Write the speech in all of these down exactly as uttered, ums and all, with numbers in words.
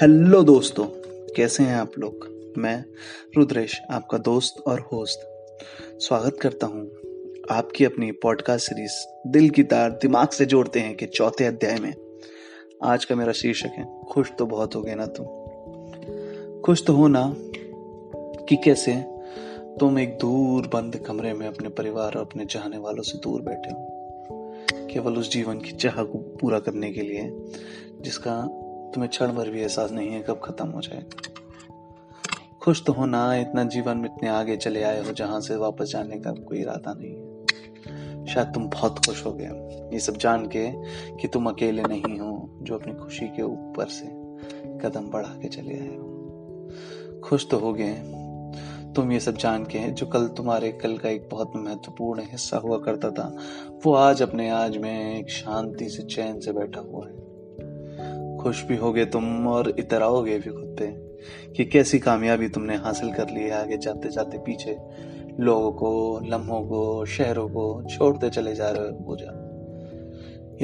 Hello दोस्तों, कैसे हैं आप लोग। मैं रुद्रेश आपका दोस्त और होस्ट स्वागत करता हूं आपकी अपनी पॉडकास्ट सीरीज दिल की तार दिमाग से जोड़ते हैं के चौथे अध्याय में। आज का मेरा शीर्षक है खुश तो बहुत हो गए ना तुम। खुश तो हो ना कि कैसे तुम एक दूर बंद कमरे में अपने परिवार और अपने चाहने वालों से दूर बैठे हो, केवल उस जीवन की चाह को पूरा करने के लिए जिसका तुम्हें क्षण भर भी एहसास नहीं है कब खत्म हो जाएगा। खुश तो हो ना इतना जीवन में इतने आगे चले आए हो जहां से वापस जाने का कोई इरादा नहीं है। शायद तुम बहुत खुश हो गए ये सब जान के कि तुम अकेले नहीं हो जो अपनी खुशी के ऊपर से कदम बढ़ा के चले आए हो। खुश तो हो गए तुम ये सब जान के जो कल तुम्हारे कल का एक बहुत महत्वपूर्ण हिस्सा हुआ करता था वो आज अपने आज में एक शांति से चैन से बैठा हुआ है। खुश भी होगे तुम और इतराओगे भी खुद पे कि कैसी कामयाबी तुमने हासिल कर ली है। आगे जाते जाते पीछे लोगों को, लम्हों को, शहरों को छोड़ते चले जा रहे हो बोझा,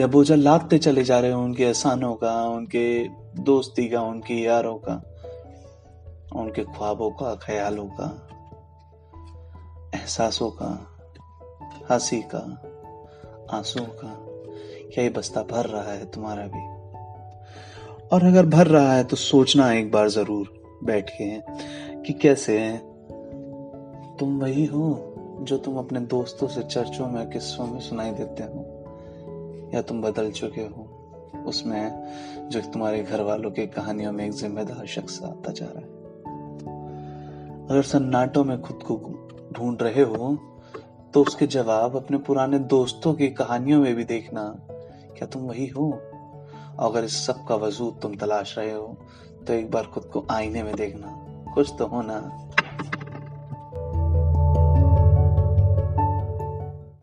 या बोझा लादते चले जा रहे हो उनके एहसानों का, उनके दोस्ती का, उनके यारों का, उनके ख्वाबों का, ख्यालों का, एहसासों का, हंसी का, आंसुओं का। क्या ये बस्ता भर रहा है तुम्हारा भी? और अगर भर रहा है तो सोचना एक बार जरूर बैठ के कि कैसे तुम वही हो जो तुम अपने दोस्तों से चर्चों में, किस्सों में सुनाई देते हो, या तुम बदल चुके हो उसमें जो तुम्हारे घर वालों की कहानियों में एक जिम्मेदार शख्स आता जा रहा है। अगर सन्नाटों में खुद को ढूंढ रहे हो तो उसके जवाब अपने पुराने दोस्तों की कहानियों में भी देखना, क्या तुम वही हो। अगर इस सब का वजूद तुम तलाश रहे हो तो एक बार खुद को आईने में देखना। खुश तो हो ना।